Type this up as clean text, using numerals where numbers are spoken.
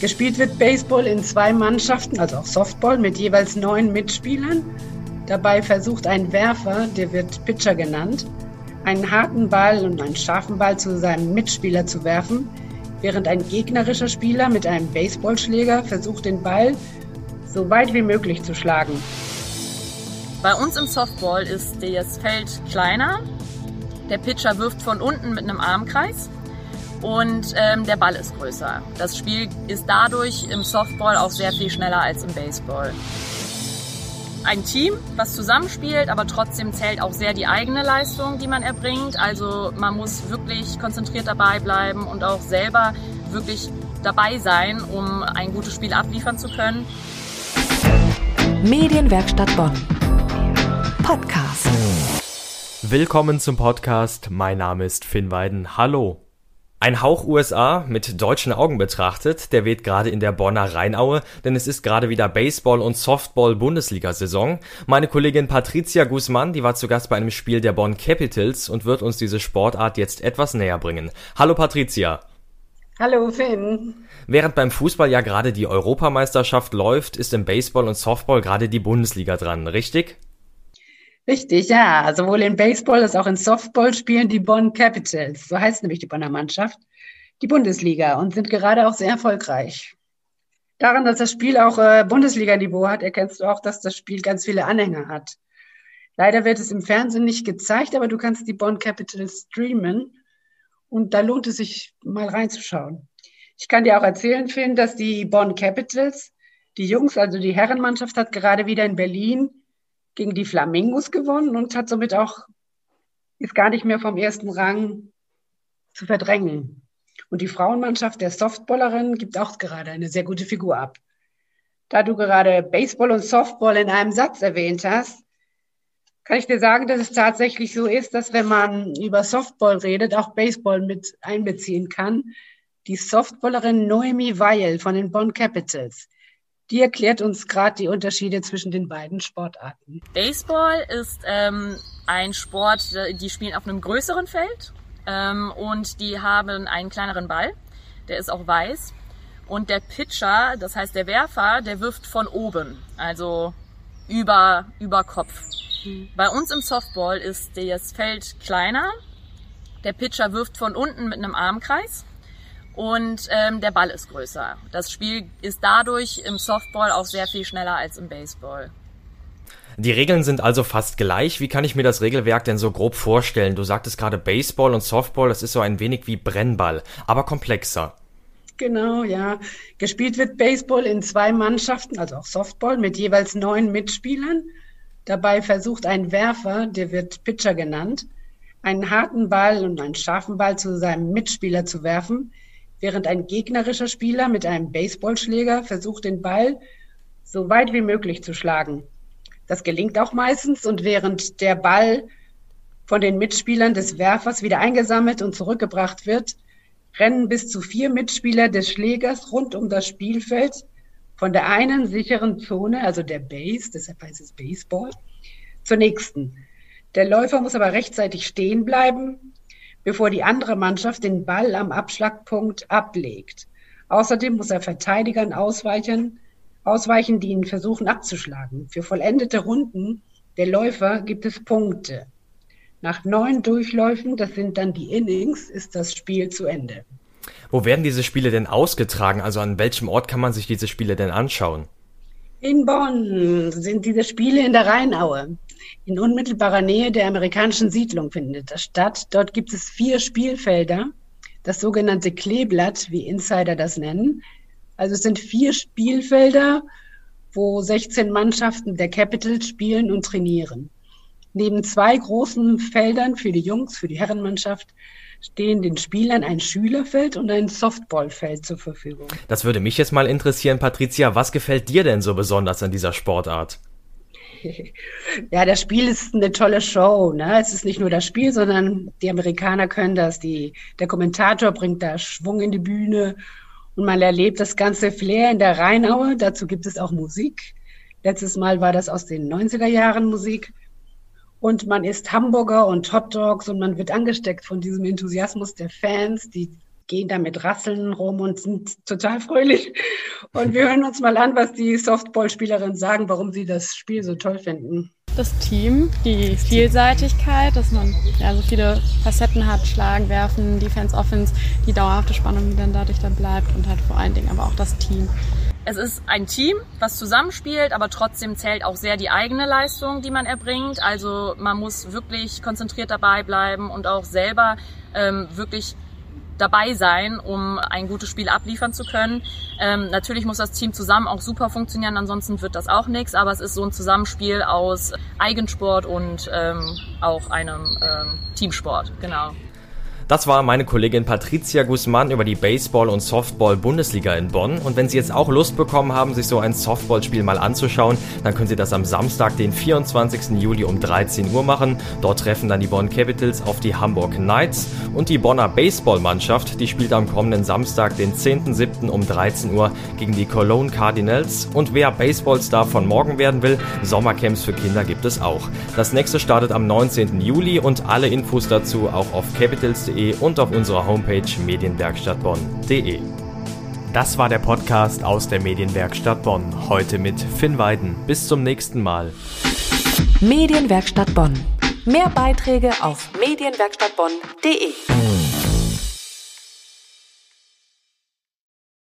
Gespielt wird Baseball in zwei Mannschaften, also auch Softball, mit jeweils 9 Mitspielern. Dabei versucht ein Werfer, der wird Pitcher genannt, einen harten Ball und einen scharfen Ball zu seinem Mitspieler zu werfen, während ein gegnerischer Spieler mit einem Baseballschläger versucht, den Ball so weit wie möglich zu schlagen. Bei uns im Softball ist das Feld kleiner. Der Pitcher wirft von unten mit einem Armkreis und der Ball ist größer. Das Spiel ist dadurch im Softball auch sehr viel schneller als im Baseball. Ein Team, was zusammenspielt, aber trotzdem zählt auch sehr die eigene Leistung, die man erbringt. Also man muss wirklich konzentriert dabei bleiben und auch selber wirklich dabei sein, um ein gutes Spiel abliefern zu können. Medienwerkstatt Bonn Podcast. Willkommen zum Podcast. Mein Name ist Finn Weiden. Hallo. Ein Hauch USA mit deutschen Augen betrachtet, der weht gerade in der Bonner Rheinaue, denn es ist gerade wieder Baseball- und Softball-Bundesliga-Saison. Meine Kollegin Patricia Guzman, die war zu Gast bei einem Spiel der Bonn Capitals und wird uns diese Sportart jetzt etwas näher bringen. Hallo Patricia. Hallo Finn. Während beim Fußball ja gerade die Europameisterschaft läuft, ist im Baseball und Softball gerade die Bundesliga dran, richtig? Richtig, ja. Sowohl in Baseball als auch in Softball spielen die Bonn Capitals, so heißt nämlich die Bonner Mannschaft, die Bundesliga und sind gerade auch sehr erfolgreich. Daran, dass das Spiel auch Bundesliga-Niveau hat, erkennst du auch, dass das Spiel ganz viele Anhänger hat. Leider wird es im Fernsehen nicht gezeigt, aber du kannst die Bonn Capitals streamen und da lohnt es sich, mal reinzuschauen. Ich kann dir auch erzählen, Finn, dass die Bonn Capitals, die Jungs, also die Herrenmannschaft, hat gerade wieder in Berlin gegen die Flamingos gewonnen und hat somit auch, ist gar nicht mehr vom ersten Rang zu verdrängen. Und die Frauenmannschaft der Softballerinnen gibt auch gerade eine sehr gute Figur ab. Da du gerade Baseball und Softball in einem Satz erwähnt hast, kann ich dir sagen, dass es tatsächlich so ist, dass wenn man über Softball redet, auch Baseball mit einbeziehen kann. Die Softballerin Noemi Weil von den Bonn Capitals, die erklärt uns gerade die Unterschiede zwischen den beiden Sportarten. Baseball ist ein Sport, die spielen auf einem größeren Feld und die haben einen kleineren Ball, der ist auch weiß. Und der Pitcher, das heißt der Werfer, der wirft von oben, also über Kopf. Bei uns im Softball ist das Feld kleiner, der Pitcher wirft von unten mit einem Armkreis. Und der Ball ist größer. Das Spiel ist dadurch im Softball auch sehr viel schneller als im Baseball. Die Regeln sind also fast gleich. Wie kann ich mir das Regelwerk denn so grob vorstellen? Du sagtest gerade Baseball und Softball, das ist so ein wenig wie Brennball, aber komplexer. Genau, ja. Gespielt wird Baseball in zwei Mannschaften, also auch Softball, mit jeweils 9 Mitspielern. Dabei versucht ein Werfer, der wird Pitcher genannt, einen harten Ball und einen scharfen Ball zu seinem Mitspieler zu werfen, während ein gegnerischer Spieler mit einem Baseballschläger versucht, den Ball so weit wie möglich zu schlagen. Das gelingt auch meistens und während der Ball von den Mitspielern des Werfers wieder eingesammelt und zurückgebracht wird, rennen bis zu 4 Mitspieler des Schlägers rund um das Spielfeld von der einen sicheren Zone, also der Base, deshalb heißt es Baseball, zur nächsten. Der Läufer muss aber rechtzeitig stehen bleiben, bevor die andere Mannschaft den Ball am Abschlagpunkt ablegt. Außerdem muss er Verteidigern ausweichen, die ihn versuchen abzuschlagen. Für vollendete Runden der Läufer gibt es Punkte. Nach 9 Durchläufen, das sind dann die Innings, ist das Spiel zu Ende. Wo werden diese Spiele denn ausgetragen? Also an welchem Ort kann man sich diese Spiele denn anschauen? In Bonn sind diese Spiele in der Rheinaue. In unmittelbarer Nähe der amerikanischen Siedlung findet das statt. Dort gibt es 4 Spielfelder, das sogenannte Kleeblatt, wie Insider das nennen. Also es sind 4 Spielfelder, wo 16 Mannschaften der Capitals spielen und trainieren. Neben 2 großen Feldern für die Jungs, für die Herrenmannschaft, stehen den Spielern ein Schülerfeld und ein Softballfeld zur Verfügung. Das würde mich jetzt mal interessieren, Patricia. Was gefällt dir denn so besonders an dieser Sportart? Ja, das Spiel ist eine tolle Show, ne? Es ist nicht nur das Spiel, sondern die Amerikaner können das. Der Kommentator bringt da Schwung in die Bühne und man erlebt das ganze Flair in der Rheinaue. Dazu gibt es auch Musik. Letztes Mal war das aus den 90er Jahren Musik. Und man isst Hamburger und Hotdogs und man wird angesteckt von diesem Enthusiasmus der Fans, die gehen da mit Rasseln rum und sind total fröhlich. Und wir hören uns mal an, was die Softballspielerinnen sagen, warum sie das Spiel so toll finden. Das Team, die Vielseitigkeit, dass man ja so viele Facetten hat, Schlagen, Werfen, Defense, Offense, die dauerhafte Spannung, die dann dadurch dann bleibt und halt vor allen Dingen aber auch das Team. Es ist ein Team, was zusammenspielt, aber trotzdem zählt auch sehr die eigene Leistung, die man erbringt. Also man muss wirklich konzentriert dabei bleiben und auch selber wirklich dabei sein, um ein gutes Spiel abliefern zu können. Natürlich muss das Team zusammen auch super funktionieren, ansonsten wird das auch nichts, aber es ist so ein Zusammenspiel aus Eigensport und auch einem Teamsport, genau. Das war meine Kollegin Patricia Guzman über die Baseball- und Softball-Bundesliga in Bonn. Und wenn Sie jetzt auch Lust bekommen haben, sich so ein Softballspiel mal anzuschauen, dann können Sie das am Samstag, den 24. Juli um 13 Uhr machen. Dort treffen dann die Bonn Capitals auf die Hamburg Knights. Und die Bonner Baseballmannschaft, die spielt am kommenden Samstag, den 10.07. um 13 Uhr gegen die Cologne Cardinals. Und wer Baseballstar von morgen werden will, Sommercamps für Kinder gibt es auch. Das nächste startet am 19. Juli und alle Infos dazu auch auf capitals.de. Und auf unserer Homepage medienwerkstattbonn.de. Das war der Podcast aus der Medienwerkstatt Bonn. Heute mit Finn Weiden. Bis zum nächsten Mal. Medienwerkstatt Bonn. Mehr Beiträge auf medienwerkstattbonn.de.